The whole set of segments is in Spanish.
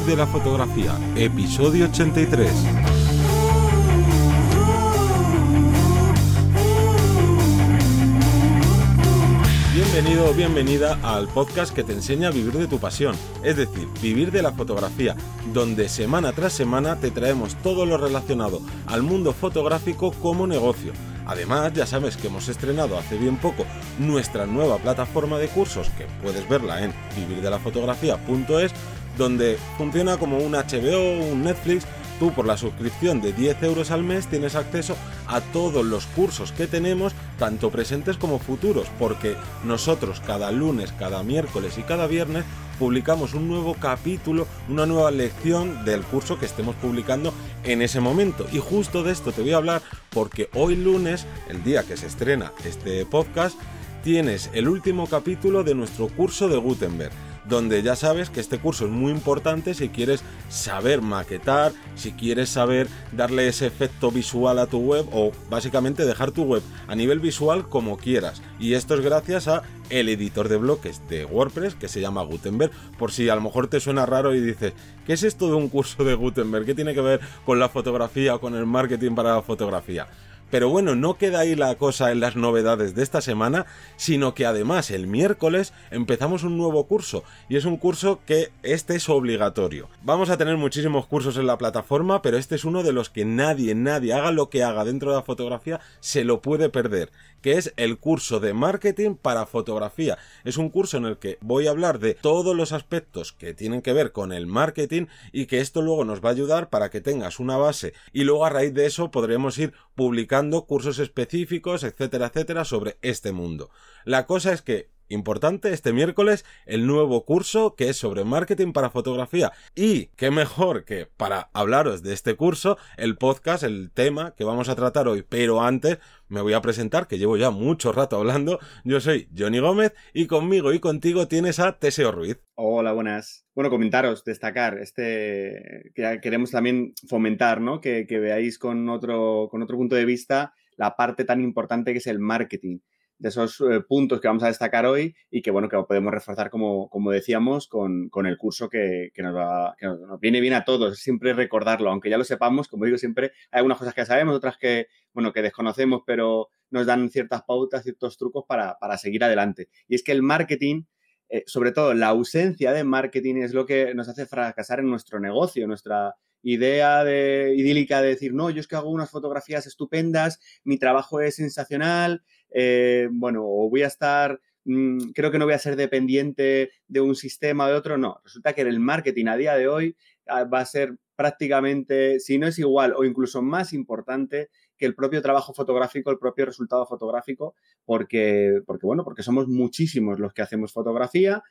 Vivir de la Fotografía, episodio 83. Bienvenido o bienvenida al podcast que te enseña a vivir de tu pasión, es decir, vivir de la fotografía, donde semana tras semana te traemos todo lo relacionado al mundo fotográfico como negocio. Además, ya sabes que hemos estrenado hace bien poco nuestra nueva plataforma de cursos, que puedes verla en vivirdelafotografia.es, donde funciona como un HBO, un Netflix. Tú por la suscripción de 10 euros al mes tienes acceso a todos los cursos que tenemos, tanto presentes como futuros, porque nosotros cada lunes, cada miércoles y cada viernes publicamos un nuevo capítulo, una nueva lección del curso que estemos publicando en ese momento. Y justo de esto te voy a hablar porque hoy lunes, el día que se estrena este podcast, tienes el último capítulo de nuestro curso de Gutenberg, donde ya sabes que este curso es muy importante si quieres saber maquetar, si quieres saber darle ese efecto visual a tu web o básicamente dejar tu web a nivel visual como quieras. Y esto es gracias a el editor de bloques de WordPress que se llama Gutenberg, por si a lo mejor te suena raro y dices, ¿qué es esto de un curso de Gutenberg? ¿Qué tiene que ver con la fotografía o con el marketing para la fotografía? Pero bueno, no queda ahí la cosa en las novedades de esta semana, sino que además el miércoles empezamos un nuevo curso, y es un curso que este es obligatorio. Vamos a tener muchísimos cursos en la plataforma, pero este es uno de los que nadie, haga lo que haga dentro de la fotografía, se lo puede perder, que es el curso de marketing para fotografía. Es un curso en el que voy a hablar de todos los aspectos que tienen que ver con el marketing y que esto luego nos va a ayudar para que tengas una base, y luego a raíz de eso podremos ir publicando cursos específicos, etcétera, sobre este mundo. La cosa es que, importante, este miércoles el nuevo curso que es sobre marketing para fotografía, y qué mejor que para hablaros de este curso, el podcast, el tema que vamos a tratar hoy. Pero antes me voy a presentar, que llevo ya mucho rato hablando. Yo soy Johnny Gómez y conmigo y contigo tienes a Teseo Ruiz. Hola, buenas. Bueno, comentaros, destacar, que queremos también fomentar, ¿no? Que veáis con otro punto de vista la parte tan importante que es el marketing. De esos puntos que vamos a destacar hoy y que, bueno, que podemos reforzar, como decíamos, con el curso que nos viene bien a todos. Siempre recordarlo, aunque ya lo sepamos, como digo siempre, hay algunas cosas que sabemos, otras que, bueno, que desconocemos, pero nos dan ciertas pautas, ciertos trucos para seguir adelante. Y es que el marketing, sobre todo la ausencia de marketing, es lo que nos hace fracasar en nuestro negocio, nuestra idea idílica de decir, no, yo es que hago unas fotografías estupendas, mi trabajo es sensacional, creo que no voy a ser dependiente de un sistema o de otro. No, resulta que el marketing a día de hoy va a ser prácticamente, si no es igual o incluso más importante que el propio trabajo fotográfico, el propio resultado fotográfico, porque somos muchísimos los que hacemos fotografía,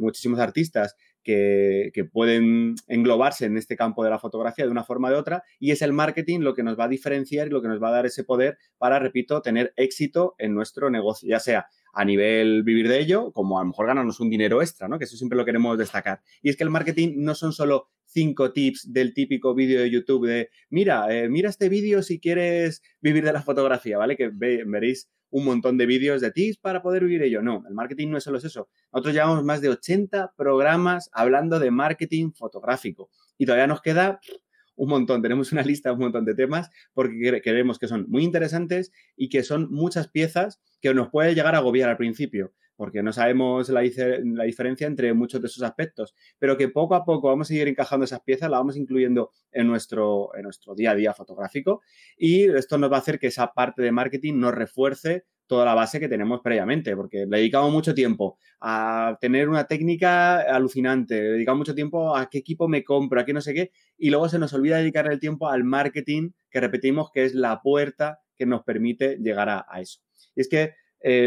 muchísimos artistas que pueden englobarse en este campo de la fotografía de una forma o de otra, y es el marketing lo que nos va a diferenciar y lo que nos va a dar ese poder para, repito, tener éxito en nuestro negocio, ya sea a nivel vivir de ello, como a lo mejor ganarnos un dinero extra, ¿no? Que eso siempre lo queremos destacar. Y es que el marketing no son solo 5 tips del típico vídeo de YouTube de mira este vídeo si quieres vivir de la fotografía, ¿vale? Que veréis un montón de vídeos de tips para poder vivir de ello. No, el marketing no es solo eso. Nosotros llevamos más de 80 programas hablando de marketing fotográfico y todavía nos queda un montón. Tenemos una lista de un montón de temas porque creemos que son muy interesantes y que son muchas piezas que nos puede llegar a agobiar al principio porque no sabemos la diferencia entre muchos de esos aspectos, pero que poco a poco vamos a ir encajando esas piezas, las vamos incluyendo en nuestro día a día fotográfico, y esto nos va a hacer que esa parte de marketing nos refuerce toda la base que tenemos previamente, porque le dedicamos mucho tiempo a tener una técnica alucinante, le dedicamos mucho tiempo a qué equipo me compro, a qué no sé qué, y luego se nos olvida dedicarle el tiempo al marketing, que repetimos que es la puerta que nos permite llegar a eso. Y es que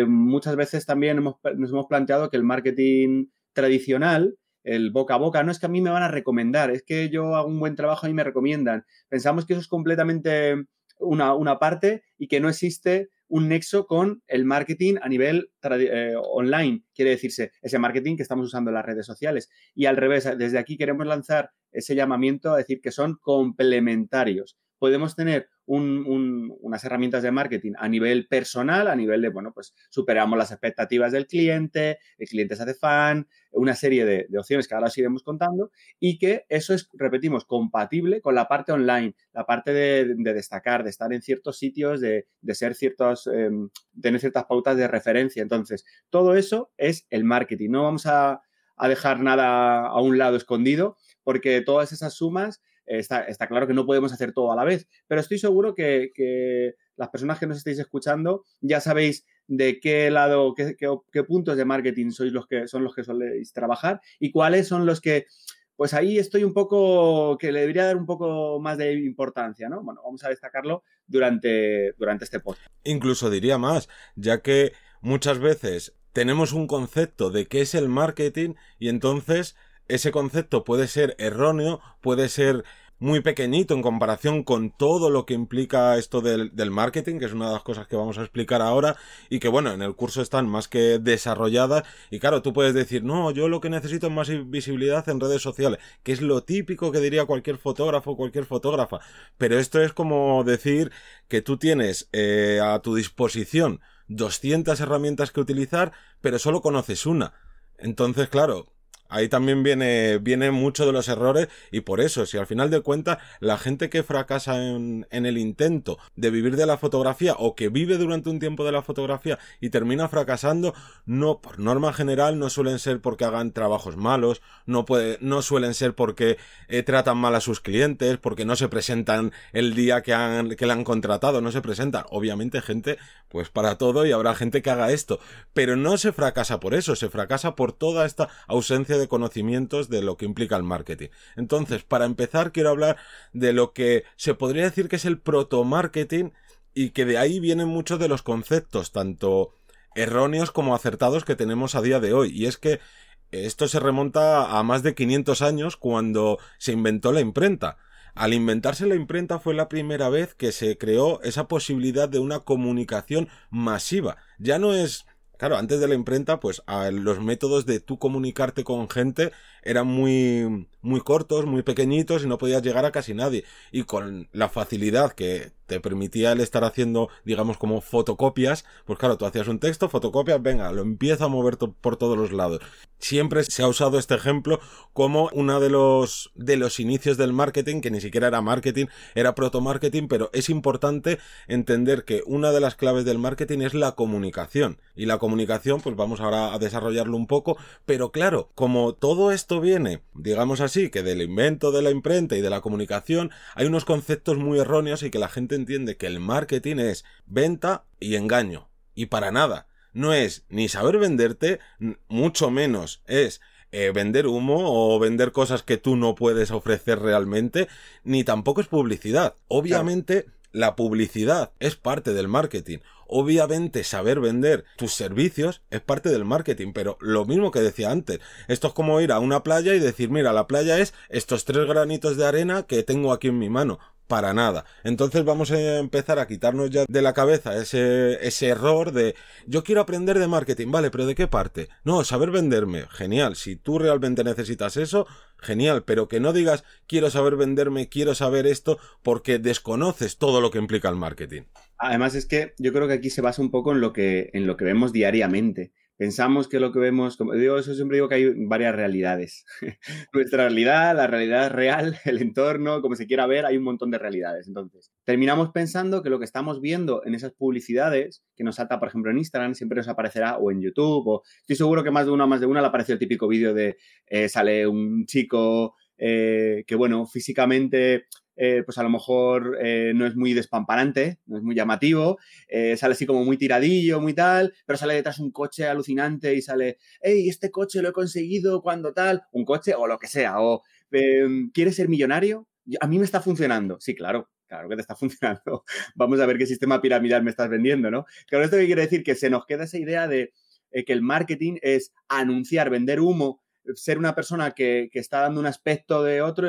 muchas veces también nos hemos planteado que el marketing tradicional, el boca a boca, no es que a mí me van a recomendar, es que yo hago un buen trabajo, a mí me recomiendan. Pensamos que eso es completamente una parte y que no existe un nexo con el marketing a nivel online, quiere decirse, ese marketing que estamos usando en las redes sociales. Y al revés, desde aquí queremos lanzar ese llamamiento a decir que son complementarios. podemos tener unas herramientas de marketing a nivel personal, a nivel de, bueno, pues superamos las expectativas del cliente, el cliente se hace fan, una serie de opciones que ahora os iremos contando y que eso es, repetimos, compatible con la parte online, la parte de destacar, de estar en ciertos sitios, de ser ciertos, tener ciertas pautas de referencia. Entonces, todo eso es el marketing. No vamos a dejar nada a un lado escondido porque todas esas sumas, Está claro que no podemos hacer todo a la vez, pero estoy seguro que las personas que nos estáis escuchando ya sabéis de qué lado, qué puntos de marketing son los que soléis trabajar y cuáles son los que, pues ahí estoy un poco, que le debería dar un poco más de importancia, ¿no? Bueno, vamos a destacarlo durante este podcast. Incluso diría más, ya que muchas veces tenemos un concepto de qué es el marketing y entonces ese concepto puede ser erróneo, puede ser muy pequeñito en comparación con todo lo que implica esto del marketing, que es una de las cosas que vamos a explicar ahora y que, bueno, en el curso están más que desarrolladas. Y claro, tú puedes decir, no, yo lo que necesito es más visibilidad en redes sociales, que es lo típico que diría cualquier fotógrafo o cualquier fotógrafa. Pero esto es como decir que tú tienes a tu disposición 200 herramientas que utilizar, pero solo conoces una. Entonces, claro, ahí también viene mucho de los errores y por eso, si al final de cuentas la gente que fracasa en el intento de vivir de la fotografía o que vive durante un tiempo de la fotografía y termina fracasando, no, por norma general no suelen ser porque hagan trabajos malos, no suelen ser porque tratan mal a sus clientes, porque no se presentan el día que la han contratado, no se presentan. Obviamente gente pues para todo y habrá gente que haga esto, pero no se fracasa por eso, se fracasa por toda esta ausencia de conocimientos de lo que implica el marketing. Entonces, para empezar, quiero hablar de lo que se podría decir que es el proto-marketing y que de ahí vienen muchos de los conceptos, tanto erróneos como acertados, que tenemos a día de hoy. Y es que esto se remonta a más de 500 años cuando se inventó la imprenta. Al inventarse la imprenta fue la primera vez que se creó esa posibilidad de una comunicación masiva. Ya no es... Claro, antes de la imprenta, pues los métodos de tú comunicarte con gente eran muy, muy cortos, muy pequeñitos y no podías llegar a casi nadie. Y con la facilidad que te permitía el estar haciendo, digamos, como fotocopias, pues claro, tú hacías un texto, fotocopias, venga, lo empieza a mover por todos los lados. Siempre se ha usado este ejemplo como uno de los inicios del marketing, que ni siquiera era marketing, era proto-marketing, pero es importante entender que una de las claves del marketing es la comunicación. Y la comunicación, pues vamos ahora a desarrollarlo un poco, pero claro, como todo esto viene, digamos así, que del invento de la imprenta y de la comunicación, hay unos conceptos muy erróneos y que la gente entiende que el marketing es venta y engaño, y para nada. No es ni saber venderte, mucho menos es vender humo o vender cosas que tú no puedes ofrecer realmente, ni tampoco es publicidad. Obviamente, claro, la publicidad es parte del marketing. Obviamente, saber vender tus servicios es parte del marketing, pero lo mismo que decía antes, esto es como ir a una playa y decir, mira, la playa es estos 3 granitos de arena que tengo aquí en mi mano. Para nada. Entonces vamos a empezar a quitarnos ya de la cabeza ese error de yo quiero aprender de marketing, vale, pero ¿de qué parte? No, saber venderme, genial, si tú realmente necesitas eso, genial, pero que no digas quiero saber venderme, quiero saber esto, porque desconoces todo lo que implica el marketing. Además es que yo creo que aquí se basa un poco en lo que vemos diariamente. Pensamos que lo que vemos, como digo, eso siempre digo que hay varias realidades. Nuestra realidad, la realidad real, el entorno, como se quiera ver, hay un montón de realidades. Entonces, terminamos pensando que lo que estamos viendo en esas publicidades, que nos salta, por ejemplo, en Instagram, siempre nos aparecerá, o en YouTube, o estoy seguro que más de una le apareció el típico vídeo de sale un chico que, bueno, físicamente... pues a lo mejor no es muy despamparante, no es muy llamativo, sale así como muy tiradillo, muy tal, pero sale detrás un coche alucinante y sale, hey, este coche lo he conseguido cuando tal, un coche o lo que sea, o ¿quieres ser millonario? A mí me está funcionando. Sí, claro, claro que te está funcionando. Vamos a ver qué sistema piramidal me estás vendiendo, ¿no? Claro, esto que quiere decir que se nos queda esa idea de que el marketing es anunciar, vender humo, ser una persona que está dando un aspecto de otro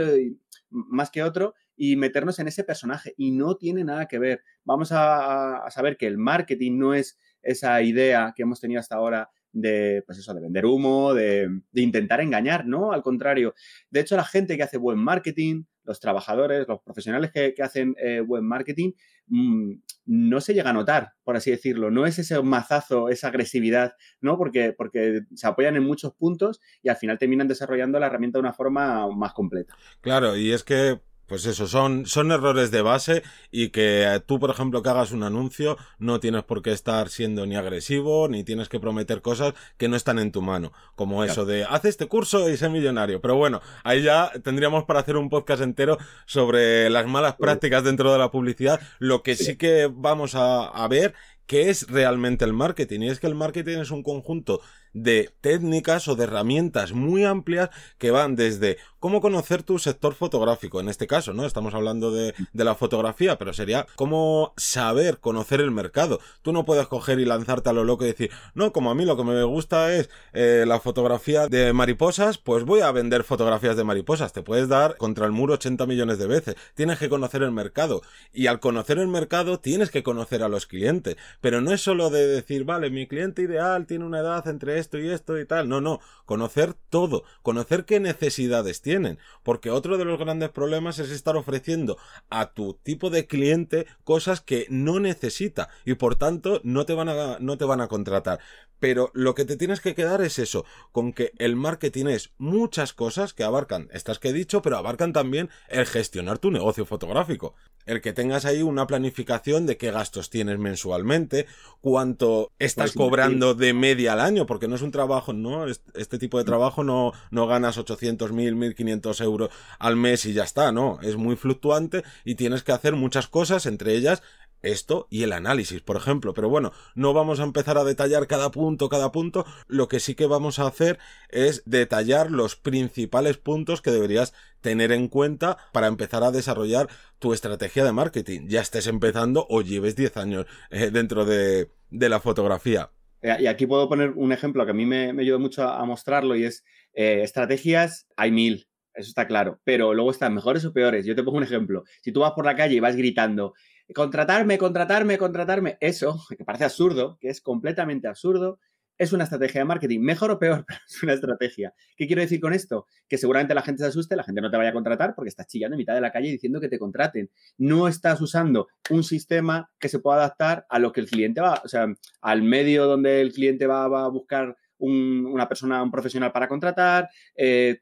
más que otro, y meternos en ese personaje, y no tiene nada que ver. Vamos a saber que el marketing no es esa idea que hemos tenido hasta ahora de, pues eso, de vender humo, de intentar engañar, ¿no? Al contrario. De hecho, la gente que hace buen marketing, los trabajadores, los profesionales que hacen web marketing, no se llega a notar, por así decirlo. No es ese mazazo, esa agresividad, ¿no? Porque se apoyan en muchos puntos y al final terminan desarrollando la herramienta de una forma más completa. Claro, y es que pues eso, son errores de base, y que tú, por ejemplo, que hagas un anuncio, no tienes por qué estar siendo ni agresivo, ni tienes que prometer cosas que no están en tu mano, como claro, eso de haz este curso y sé millonario. Pero bueno, ahí ya tendríamos para hacer un podcast entero sobre las malas prácticas dentro de la publicidad. Lo que sí que vamos a ver, ¿qué es realmente el marketing? Y es que el marketing es un conjunto de técnicas o de herramientas muy amplias que van desde cómo conocer tu sector fotográfico, en este caso, ¿no? Estamos hablando de la fotografía, pero sería cómo saber conocer el mercado. Tú no puedes coger y lanzarte a lo loco y decir, no, como a mí lo que me gusta es la fotografía de mariposas, pues voy a vender fotografías de mariposas. Te puedes dar contra el muro 80 millones de veces. Tienes que conocer el mercado, y al conocer el mercado tienes que conocer a los clientes. Pero no es solo de decir, vale, mi cliente ideal tiene una edad entre esto y esto y tal. No, conocer todo, conocer qué necesidades tienen, porque otro de los grandes problemas es estar ofreciendo a tu tipo de cliente cosas que no necesita y por tanto no te van a contratar. Pero lo que te tienes que quedar es eso, con que el marketing es muchas cosas que abarcan estas que he dicho, pero abarcan también el gestionar tu negocio fotográfico. El que tengas ahí una planificación de qué gastos tienes mensualmente, cuánto estás cobrando de media al año, porque no es un trabajo, ¿no? Este tipo de trabajo no ganas 800, 1000, 1500 euros al mes y ya está, ¿no? Es muy fluctuante y tienes que hacer muchas cosas, entre ellas esto y el análisis, por ejemplo. Pero bueno, no vamos a empezar a detallar cada punto. Lo que sí que vamos a hacer es detallar los principales puntos que deberías tener en cuenta para empezar a desarrollar tu estrategia de marketing, ya estés empezando o lleves 10 años dentro de la fotografía. Y aquí puedo poner un ejemplo que a mí me ayudó mucho a mostrarlo, y es estrategias hay 1000. Eso está claro, pero luego están mejores o peores. Yo te pongo un ejemplo. Si tú vas por la calle y vas gritando, contratarme, eso, que parece absurdo, que es completamente absurdo, es una estrategia de marketing. Mejor o peor, pero es una estrategia. ¿Qué quiero decir con esto? Que seguramente la gente se asuste, la gente no te vaya a contratar porque estás chillando en mitad de la calle diciendo que te contraten. No estás usando un sistema que se pueda adaptar a lo que el cliente va, o sea, al medio donde el cliente va a buscar una persona, un profesional para contratar.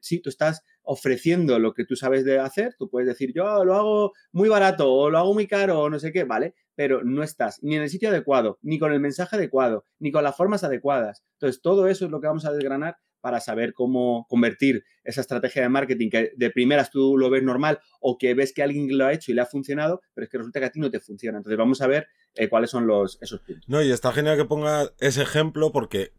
Sí, tú estás ofreciendo lo que tú sabes de hacer. Tú puedes decir, yo lo hago muy barato o lo hago muy caro o no sé qué, ¿vale? Pero no estás ni en el sitio adecuado, ni con el mensaje adecuado, ni con las formas adecuadas. Entonces, todo eso es lo que vamos a desgranar para saber cómo convertir esa estrategia de marketing que de primeras tú lo ves normal o que ves que alguien lo ha hecho y le ha funcionado, pero es que resulta que a ti no te funciona. Entonces, vamos a ver cuáles son esos puntos. No, y está genial que pongas ese ejemplo porque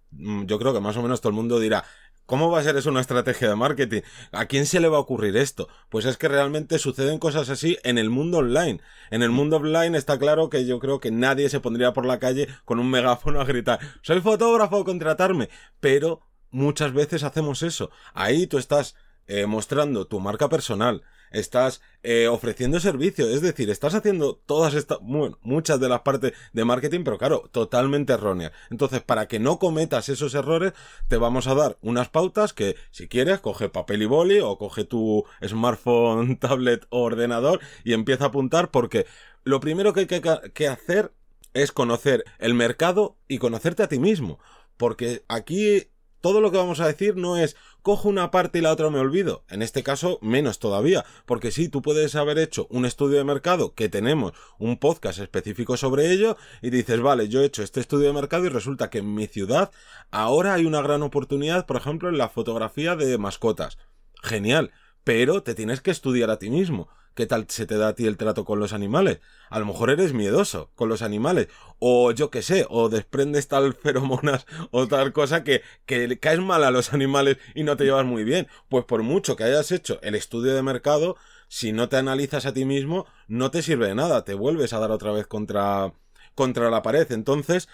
yo creo que más o menos todo el mundo dirá, ¿cómo va a ser eso una estrategia de marketing? ¿A quién se le va a ocurrir esto? Pues es que realmente suceden cosas así en el mundo online. En el mundo online está claro que yo creo que nadie se pondría por la calle con un megáfono a gritar, soy fotógrafo, contratarme. Pero muchas veces hacemos eso. Ahí tú estás mostrando tu marca personal, estás ofreciendo servicio, es decir, estás haciendo todas estas, bueno, muchas de las partes de marketing, pero claro, totalmente erróneas. Entonces, para que no cometas esos errores, te vamos a dar unas pautas que, si quieres, coge papel y boli o coge tu smartphone, tablet o ordenador y empieza a apuntar, porque lo primero que hay que hacer es conocer el mercado y conocerte a ti mismo, porque aquí todo lo que vamos a decir no es cojo una parte y la otra me olvido. En este caso, menos todavía. Porque sí, tú puedes haber hecho un estudio de mercado, que tenemos un podcast específico sobre ello, y dices, vale, yo he hecho este estudio de mercado y resulta que en mi ciudad ahora hay una gran oportunidad, por ejemplo, en la fotografía de mascotas. Genial, pero te tienes que estudiar a ti mismo. ¿Qué tal se te da a ti el trato con los animales? A lo mejor eres miedoso con los animales, o yo qué sé, o desprendes tal feromonas o tal cosa que caes mal a los animales y no te llevas muy bien. Pues por mucho que hayas hecho el estudio de mercado, si no te analizas a ti mismo, no te sirve de nada, te vuelves a dar otra vez contra la pared. Entonces,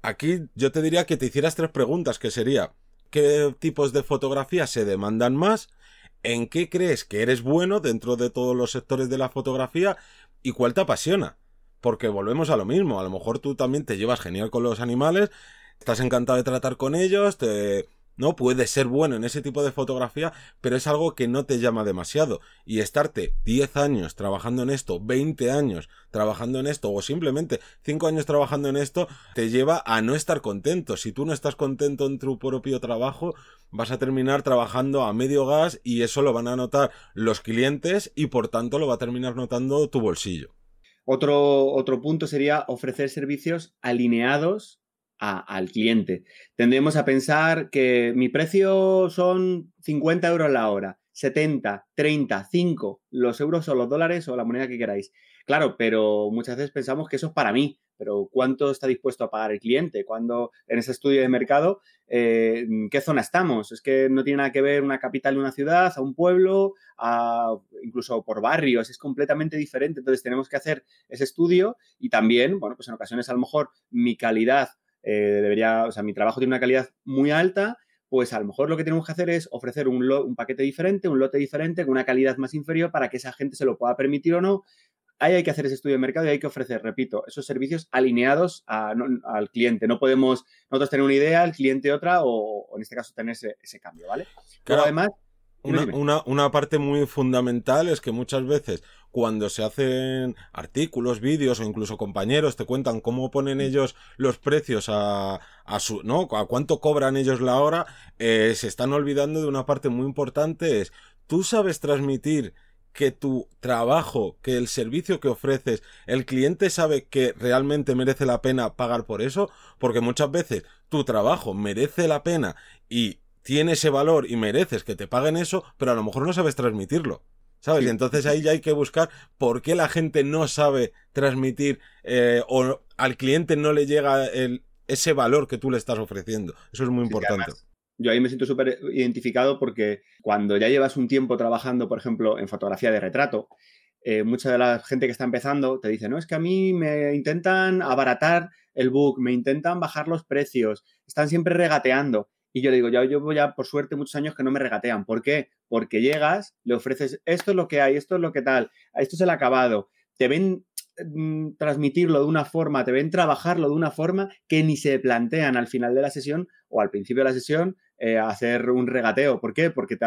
aquí yo te diría que te hicieras 3 preguntas, que sería, ¿qué tipos de fotografías se demandan más? ¿En qué crees que eres bueno dentro de todos los sectores de la fotografía? ¿Y cuál te apasiona? Porque volvemos a lo mismo. A lo mejor tú también te llevas genial con los animales, estás encantado de tratar con ellos, ¿no? Puede ser bueno en ese tipo de fotografía, pero es algo que no te llama demasiado. Y estarte 10 años trabajando en esto, 20 años trabajando en esto, o simplemente 5 años trabajando en esto, te lleva a no estar contento. Si tú no estás contento en tu propio trabajo, vas a terminar trabajando a medio gas, y eso lo van a notar los clientes y por tanto lo va a terminar notando tu bolsillo. Otro punto sería ofrecer servicios alineados al cliente. Tendemos a pensar que mi precio son 50 euros la hora, 70, 30, 5, los euros o los dólares o la moneda que queráis. Claro, pero muchas veces pensamos que eso es para mí, pero ¿cuánto está dispuesto a pagar el cliente? Cuando en ese estudio de mercado, ¿en qué zona estamos? Es que no tiene nada que ver una capital de una ciudad, a un pueblo, incluso por barrios, es completamente diferente. Entonces tenemos que hacer ese estudio y también, bueno, pues en ocasiones a lo mejor mi calidad mi trabajo tiene una calidad muy alta, pues a lo mejor lo que tenemos que hacer es ofrecer un paquete diferente, un lote diferente, con una calidad más inferior para que esa gente se lo pueda permitir o no. Ahí hay que hacer ese estudio de mercado y hay que ofrecer, repito, esos servicios alineados al cliente. No podemos nosotros tener una idea, el cliente otra o en este caso tener ese cambio, ¿vale? Claro. Pero además... Una parte muy fundamental es que muchas veces cuando se hacen artículos, vídeos o incluso compañeros te cuentan cómo ponen ellos los precios a cuánto cobran ellos la hora, se están olvidando de una parte muy importante. Es, tú sabes transmitir que tu trabajo, que el servicio que ofreces, el cliente sabe que realmente merece la pena pagar por eso, porque muchas veces tu trabajo merece la pena y tiene ese valor y mereces que te paguen eso, pero a lo mejor no sabes transmitirlo, ¿sabes? Sí. Y entonces ahí ya hay que buscar por qué la gente no sabe transmitir o al cliente no le llega ese valor que tú le estás ofreciendo. Eso es muy importante. Además, yo ahí me siento súper identificado porque cuando ya llevas un tiempo trabajando, por ejemplo, en fotografía de retrato, mucha de la gente que está empezando te dice, no, es que a mí me intentan abaratar el book, me intentan bajar los precios, están siempre regateando. Y yo le digo, yo voy ya por suerte muchos años que no me regatean. ¿Por qué? Porque llegas, le ofreces, esto es lo que hay, esto es lo que tal, esto es el acabado. Te ven transmitirlo de una forma, te ven trabajarlo de una forma que ni se plantean al final de la sesión o al principio de la sesión hacer un regateo. ¿Por qué? Porque te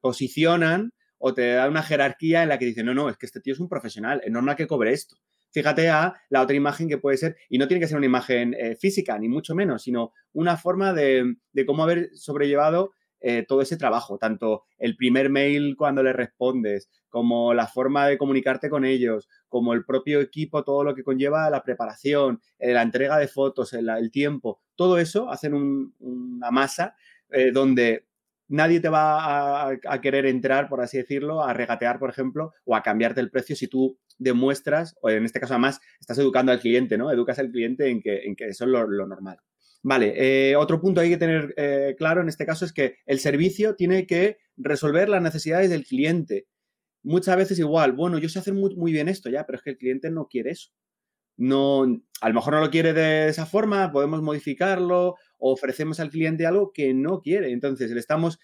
posicionan o te dan una jerarquía en la que dicen, no, es que este tío es un profesional, es normal que cobre esto. Fíjate a la otra imagen que puede ser, y no tiene que ser una imagen física, ni mucho menos, sino una forma de cómo haber sobrellevado todo ese trabajo, tanto el primer mail cuando le respondes, como la forma de comunicarte con ellos, como el propio equipo, todo lo que conlleva la preparación, la entrega de fotos, el tiempo, todo eso hacen una masa donde... Nadie te va a querer entrar, por así decirlo, a regatear, por ejemplo, o a cambiarte el precio si tú demuestras, o en este caso además estás educando al cliente, ¿no? Educas al cliente en que eso es lo normal. Vale, otro punto hay que tener claro en este caso es que el servicio tiene que resolver las necesidades del cliente. Muchas veces igual, bueno, yo sé hacer muy, muy bien esto ya, pero es que el cliente no quiere eso. No, a lo mejor no lo quiere de esa forma, podemos modificarlo, ofrecemos al cliente algo que no quiere. Entonces, le estamos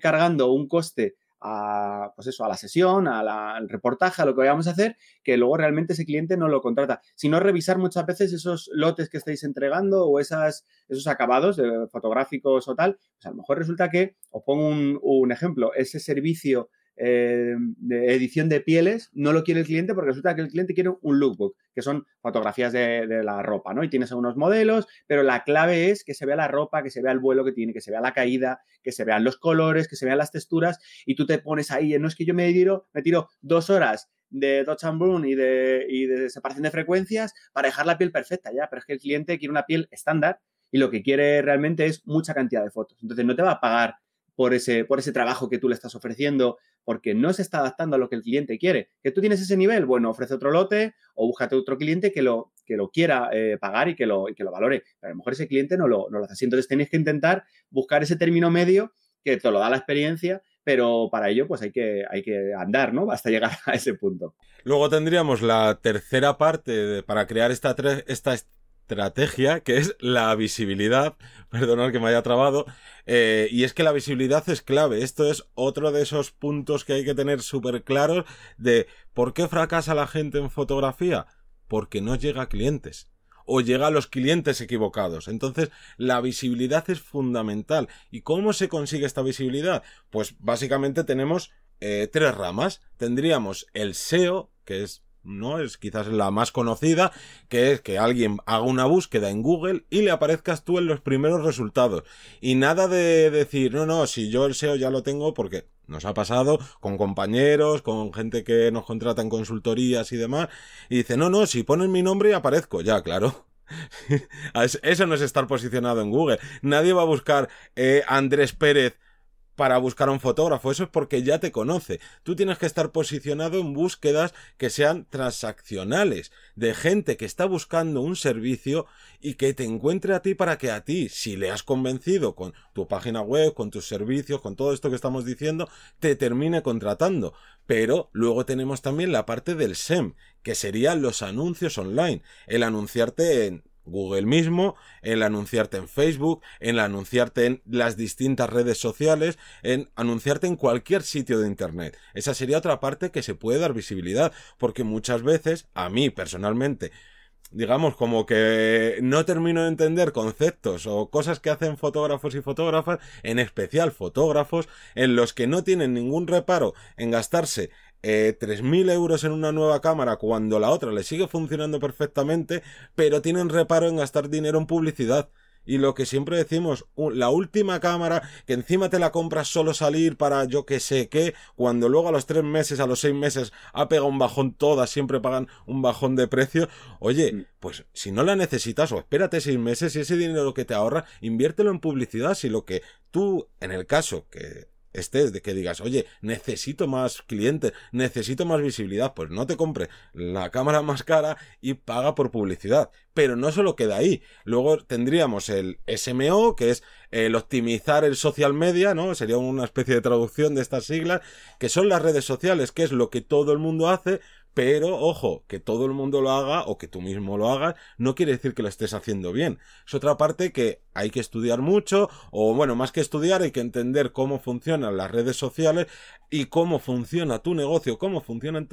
cargando un coste a la sesión, al reportaje, a lo que vayamos a hacer, que luego realmente ese cliente no lo contrata. Si no, revisar muchas veces esos lotes que estáis entregando o esos acabados fotográficos o tal, pues a lo mejor resulta que, os pongo un ejemplo, ese servicio de edición de pieles, no lo quiere el cliente porque resulta que el cliente quiere un lookbook, que son fotografías de la ropa, ¿no? Y tienes unos modelos, pero la clave es que se vea la ropa, que se vea el vuelo que tiene, que se vea la caída, que se vean los colores, que se vean las texturas, y tú te pones ahí, no es que yo me tiro 2 horas de Dodge and Burn y de separación de frecuencias para dejar la piel perfecta, ya, pero es que el cliente quiere una piel estándar y lo que quiere realmente es mucha cantidad de fotos. Entonces no te va a pagar por ese trabajo que tú le estás ofreciendo, porque no se está adaptando a lo que el cliente quiere. ¿Que tú tienes ese nivel? Bueno, ofrece otro lote o búscate otro cliente que lo quiera pagar y que lo valore. Pero a lo mejor ese cliente no lo hace así. Entonces tenéis que intentar buscar ese término medio que te lo da la experiencia, pero para ello pues hay que andar, ¿no? Hasta llegar a ese punto. Luego tendríamos la tercera parte para crear esta estrategia, que es la visibilidad. Perdonad que me haya trabado. Y es que la visibilidad es clave. Esto es otro de esos puntos que hay que tener súper claros de por qué fracasa la gente en fotografía. Porque no llega a clientes. o llega a los clientes equivocados. Entonces, la visibilidad es fundamental. ¿Y cómo se consigue esta visibilidad? Pues básicamente tenemos tres ramas. Tendríamos el SEO, que es, ¿no?, es quizás la más conocida, que es que alguien haga una búsqueda en Google y le aparezcas tú en los primeros resultados. Y nada de decir, no, si yo el SEO ya lo tengo, porque nos ha pasado con compañeros, con gente que nos contrata en consultorías y demás, y dice, no, si pones mi nombre y aparezco, ya, claro. Eso no es estar posicionado en Google. Nadie va a buscar Andrés Pérez para buscar a un fotógrafo, eso es porque ya te conoce. Tú tienes que estar posicionado en búsquedas que sean transaccionales, de gente que está buscando un servicio y que te encuentre a ti, para que a ti, si le has convencido con tu página web, con tus servicios, con todo esto que estamos diciendo, te termine contratando. Pero luego tenemos también la parte del SEM, que serían los anuncios online, el anunciarte en Google mismo, el anunciarte en Facebook, el anunciarte en las distintas redes sociales, en anunciarte en cualquier sitio de internet. Esa sería otra parte que se puede dar visibilidad, porque muchas veces, a mí personalmente, digamos, como que no termino de entender conceptos o cosas que hacen fotógrafos y fotógrafas, en especial fotógrafos, en los que no tienen ningún reparo en gastarse 3.000 euros en una nueva cámara cuando la otra le sigue funcionando perfectamente, pero tienen reparo en gastar dinero en publicidad. Y lo que siempre decimos, la última cámara, que encima te la compras solo salir para yo que sé qué, cuando luego a los 3 meses, a los 6 meses, ha pegado un bajón, todas siempre pagan un bajón de precio. Oye, pues si no la necesitas, o espérate 6 meses, y ese dinero que te ahorras, inviértelo en publicidad. Si lo que tú, en el caso que estés, de que digas, oye, necesito más clientes, necesito más visibilidad, pues no te compres la cámara más cara y paga por publicidad. Pero no solo queda ahí. Luego tendríamos el SMO, que es el optimizar el social media, ¿no? Sería una especie de traducción de estas siglas, que son las redes sociales, que es lo que todo el mundo hace. Pero, ojo, que todo el mundo lo haga o que tú mismo lo hagas no quiere decir que lo estés haciendo bien. Es otra parte que hay que estudiar mucho, o bueno, más que estudiar, hay que entender cómo funcionan las redes sociales y cómo funciona tu negocio, cómo funcionan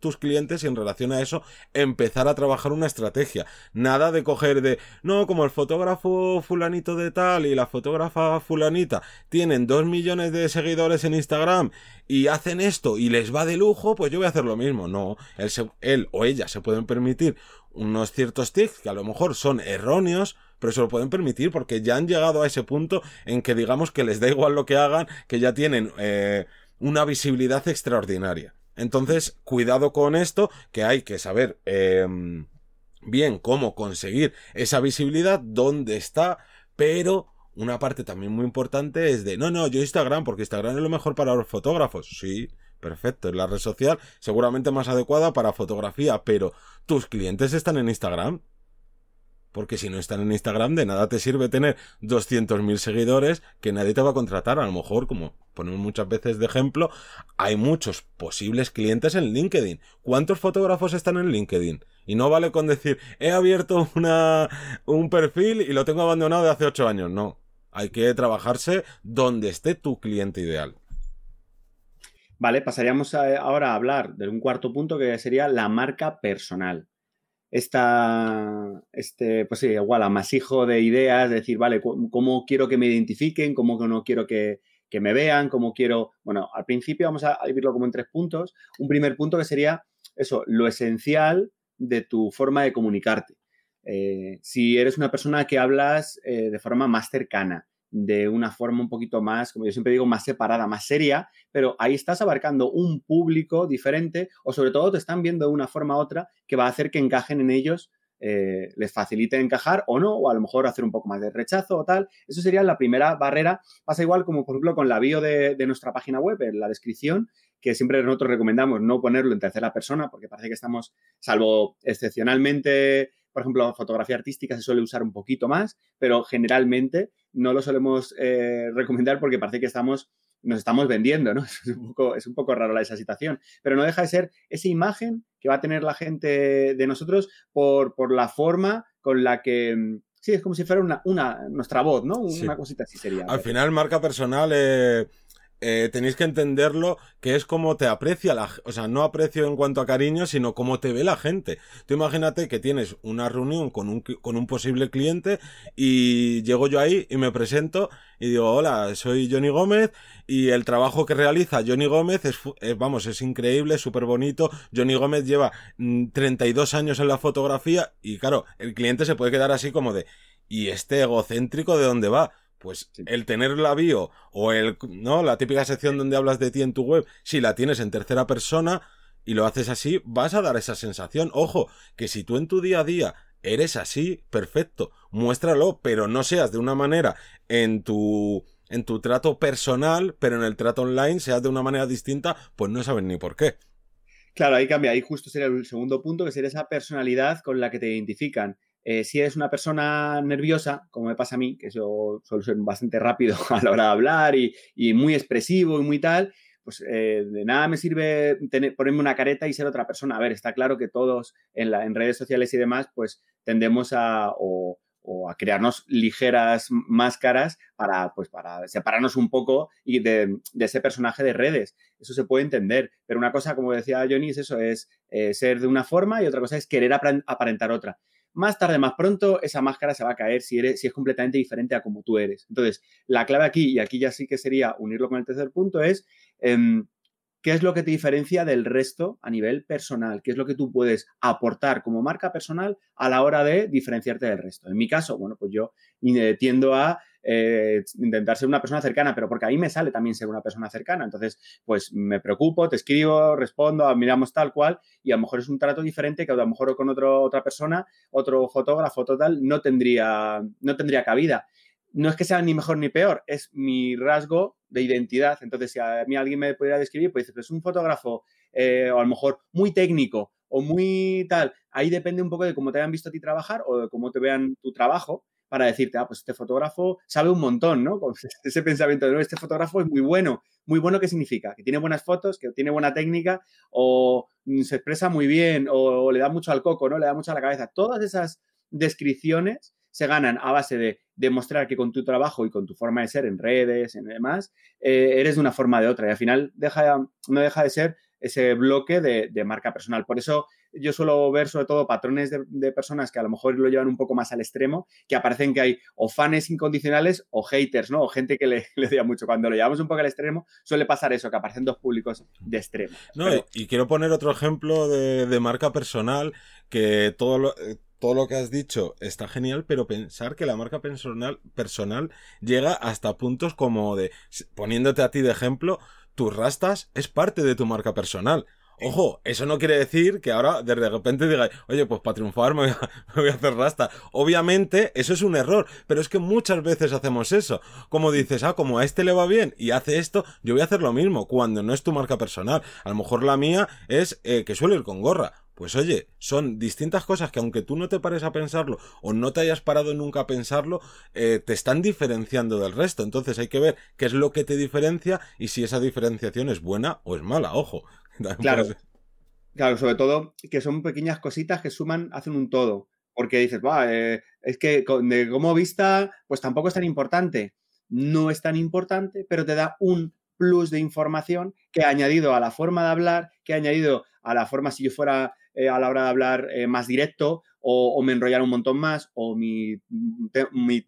tus clientes, y en relación a eso empezar a trabajar una estrategia. Nada de coger de, no, como el fotógrafo fulanito de tal y la fotógrafa fulanita tienen 2 millones de seguidores en Instagram y hacen esto y les va de lujo, pues yo voy a hacer lo mismo. No. Él o ella se pueden permitir unos ciertos tics que a lo mejor son erróneos, pero se lo pueden permitir porque ya han llegado a ese punto en que digamos que les da igual lo que hagan, que ya tienen una visibilidad extraordinaria. Entonces, cuidado con esto, que hay que saber bien cómo conseguir esa visibilidad, dónde está, pero una parte también muy importante es de, no, yo Instagram, porque Instagram es lo mejor para los fotógrafos. Sí, perfecto, es la red social seguramente más adecuada para fotografía, pero ¿tus clientes están en Instagram? Porque si no están en Instagram, de nada te sirve tener 200.000 seguidores, que nadie te va a contratar. A lo mejor, como ponemos muchas veces de ejemplo, hay muchos posibles clientes en LinkedIn. ¿Cuántos fotógrafos están en LinkedIn? Y no vale con decir, he abierto un perfil y lo tengo abandonado de hace 8 años. No, hay que trabajarse donde esté tu cliente ideal. Vale, pasaríamos ahora a hablar de un cuarto punto, que sería la marca personal. Pues sí, igual amasijo de ideas, de decir, vale, cómo quiero que me identifiquen, cómo no quiero que me vean, cómo quiero... Bueno, al principio vamos a vivirlo como en 3 puntos. Un primer punto que sería eso, lo esencial de tu forma de comunicarte. Si eres una persona que hablas de forma más cercana, de una forma un poquito más, como yo siempre digo, más separada, más seria, pero ahí estás abarcando un público diferente, o sobre todo te están viendo de una forma u otra que va a hacer que encajen en ellos, les facilite encajar o no, o a lo mejor hacer un poco más de rechazo o tal. Eso sería la primera barrera. Pasa igual como, por ejemplo, con la bio de nuestra página web, en la descripción, que siempre nosotros recomendamos no ponerlo en tercera persona, porque parece que estamos, salvo excepcionalmente, por ejemplo, fotografía artística se suele usar un poquito más, pero generalmente no lo solemos recomendar porque parece que nos estamos vendiendo, ¿no? Es un poco raro esa situación, pero no deja de ser esa imagen que va a tener la gente de nosotros por la forma con la que... Sí, es como si fuera nuestra voz, ¿no? Una cosita así sería. Al final, marca personal... tenéis que entenderlo, que es como te aprecia la gente, o sea, no aprecio en cuanto a cariño, sino como te ve la gente. Tú imagínate que tienes una reunión con un posible cliente y llego yo ahí y me presento y digo, hola, soy Johnny Gómez y el trabajo que realiza Johnny Gómez es increíble, súper bonito. Johnny Gómez lleva 32 años en la fotografía y claro, el cliente se puede quedar así como de, ¿y este egocéntrico de dónde va? Pues el tener la bio o la típica sección donde hablas de ti en tu web, si la tienes en tercera persona y lo haces así, vas a dar esa sensación. Ojo, que si tú en tu día a día eres así, perfecto, muéstralo, pero no seas de una manera en tu trato personal, pero en el trato online seas de una manera distinta, pues no sabes ni por qué. Claro, ahí cambia, ahí justo sería el segundo punto, que sería esa personalidad con la que te identifican. Si eres una persona nerviosa, como me pasa a mí, que yo suelo ser bastante rápido a la hora de hablar y muy expresivo y muy tal, pues de nada me sirve ponerme una careta y ser otra persona. A ver, está claro que todos en redes sociales y demás, pues tendemos a crearnos ligeras máscaras para separarnos un poco y de ese personaje de redes. Eso se puede entender. Pero una cosa, como decía Johnny, es eso, es ser de una forma y otra cosa es querer aparentar otra. Más tarde, más pronto, esa máscara se va a caer si es completamente diferente a como tú eres. Entonces, la clave aquí, y aquí ya sí que sería unirlo con el tercer punto, es qué es lo que te diferencia del resto a nivel personal, qué es lo que tú puedes aportar como marca personal a la hora de diferenciarte del resto. En mi caso, bueno, pues yo tiendo a intentar ser una persona cercana, pero porque a mí me sale también ser una persona cercana. Entonces, pues me preocupo, te escribo, respondo, miramos tal cual, y a lo mejor es un trato diferente que a lo mejor con otra persona, otro fotógrafo total, no tendría cabida. No es que sea ni mejor ni peor, es mi rasgo de identidad. Entonces, si a mí alguien me pudiera describir, pues dices, pues un fotógrafo o a lo mejor muy técnico o muy tal. Ahí depende un poco de cómo te hayan visto a ti trabajar o de cómo te vean tu trabajo, para decirte, pues este fotógrafo sabe un montón, ¿no? Con ese pensamiento de, no, este fotógrafo es muy bueno. ¿Muy bueno qué significa? Que tiene buenas fotos, que tiene buena técnica, o se expresa muy bien, o le da mucho al coco, ¿no? Le da mucho a la cabeza. Todas esas descripciones se ganan a base de demostrar que con tu trabajo y con tu forma de ser en redes, en demás, eres de una forma o de otra. Y al final no deja de ser ese bloque de marca personal. Por eso yo suelo ver sobre todo patrones de personas que a lo mejor lo llevan un poco más al extremo, que aparecen que hay o fans incondicionales o haters, ¿no? O gente que le da mucho. Cuando lo llevamos un poco al extremo suele pasar eso, que aparecen dos públicos de extremo. No, pero... y quiero poner otro ejemplo de marca personal, que todo lo que has dicho está genial, pero pensar que la marca personal llega hasta puntos como de, poniéndote a ti de ejemplo, tus rastas es parte de tu marca personal. Ojo, eso no quiere decir que ahora de repente digáis, oye, pues para triunfar me voy a hacer rasta. Obviamente, eso es un error, pero es que muchas veces hacemos eso. Como dices, como a este le va bien y hace esto, yo voy a hacer lo mismo, cuando no es tu marca personal. A lo mejor la mía es que suelo ir con gorra. Pues oye, son distintas cosas que aunque tú no te pares a pensarlo o no te hayas parado nunca a pensarlo, te están diferenciando del resto. Entonces hay que ver qué es lo que te diferencia y si esa diferenciación es buena o es mala, ojo. Claro, sobre todo que son pequeñas cositas que suman, hacen un todo. Porque dices, es que de cómo vista, pues tampoco es tan importante. No es tan importante, pero te da un plus de información que ha añadido a la forma de hablar, que ha añadido a la forma, si yo fuera... a la hora de hablar más directo o me enrollara un montón más o mi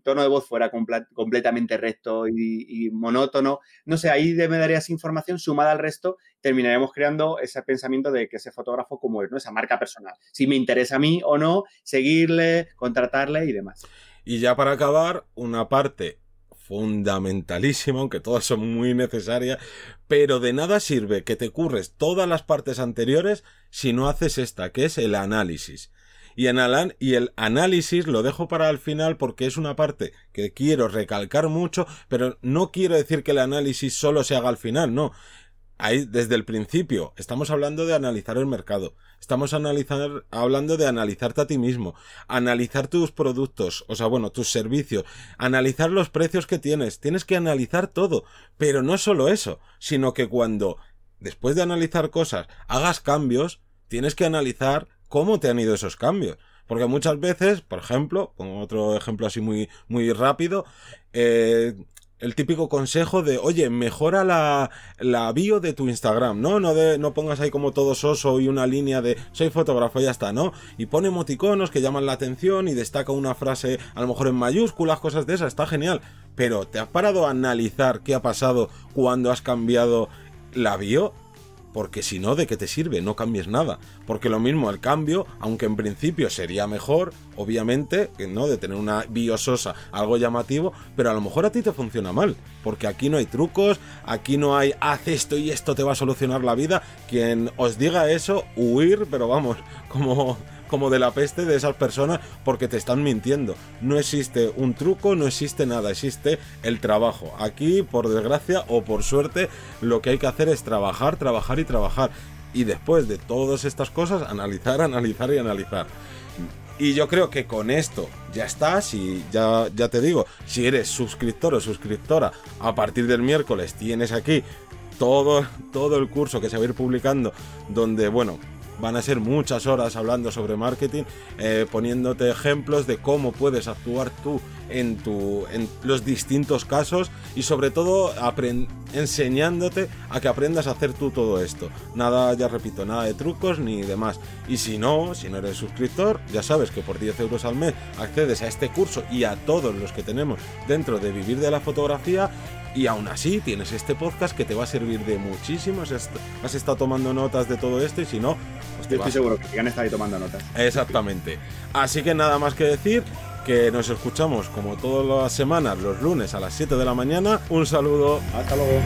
tono de voz fuera completamente recto y monótono. No sé, ahí me daría esa información sumada al resto, terminaremos creando ese pensamiento de que ese fotógrafo como es, ¿no? Esa marca personal. Si me interesa a mí o no, seguirle, contratarle y demás. Y ya para acabar, una parte fundamentalísima, aunque todas son muy necesarias, pero de nada sirve que te curres todas las partes anteriores si no haces esta, que es el análisis. Y el análisis lo dejo para el final porque es una parte que quiero recalcar mucho, pero no quiero decir que el análisis solo se haga al final, no. Ahí, desde el principio, estamos hablando de analizar el mercado, estamos hablando de analizarte a ti mismo, analizar tus productos, tus servicios, analizar los precios que tienes que analizar todo, pero no solo eso, sino que cuando, después de analizar cosas, hagas cambios, tienes que analizar cómo te han ido esos cambios. Porque muchas veces, por ejemplo, pongo otro ejemplo así muy, muy rápido, el típico consejo de, oye, mejora la bio de tu Instagram, ¿no? No pongas ahí como todo soso y una línea de soy fotógrafo y ya está, ¿no? Y pone emoticonos que llaman la atención y destaca una frase a lo mejor en mayúsculas, cosas de esas, está genial. Pero, ¿te has parado a analizar qué ha pasado cuando has cambiado la bio? Porque si no, ¿de qué te sirve? No cambies nada. Porque lo mismo, el cambio, aunque en principio sería mejor, obviamente, ¿no? De tener una bio sosa, algo llamativo, pero a lo mejor a ti te funciona mal. Porque aquí no hay trucos, aquí no hay, haz esto y esto te va a solucionar la vida. Quien os diga eso, huir, pero vamos, como de la peste de esas personas, porque te están mintiendo. No existe un truco, no existe nada, existe el trabajo. Aquí, por desgracia o por suerte, lo que hay que hacer es trabajar, trabajar y trabajar. Y después de todas estas cosas, analizar, analizar y analizar. Y yo creo que con esto ya está. Si ya te digo, si eres suscriptor o suscriptora, a partir del miércoles tienes aquí todo el curso que se va a ir publicando, donde, bueno, van a ser muchas horas hablando sobre marketing, poniéndote ejemplos de cómo puedes actuar tú en los distintos casos y sobre todo enseñándote a que aprendas a hacer tú todo esto. Nada, ya repito, nada de trucos ni demás. Y si no eres suscriptor, ya sabes que por 10 euros al mes accedes a este curso y a todos los que tenemos dentro de Vivir de la Fotografía. Y aún así tienes este podcast que te va a servir de muchísimo. Has estado tomando notas de todo esto y si no, pues te estoy seguro que han estado ahí tomando notas. Exactamente. Así que nada más que decir, que nos escuchamos como todas las semanas, los lunes a las 7 de la mañana. Un saludo. Hasta luego.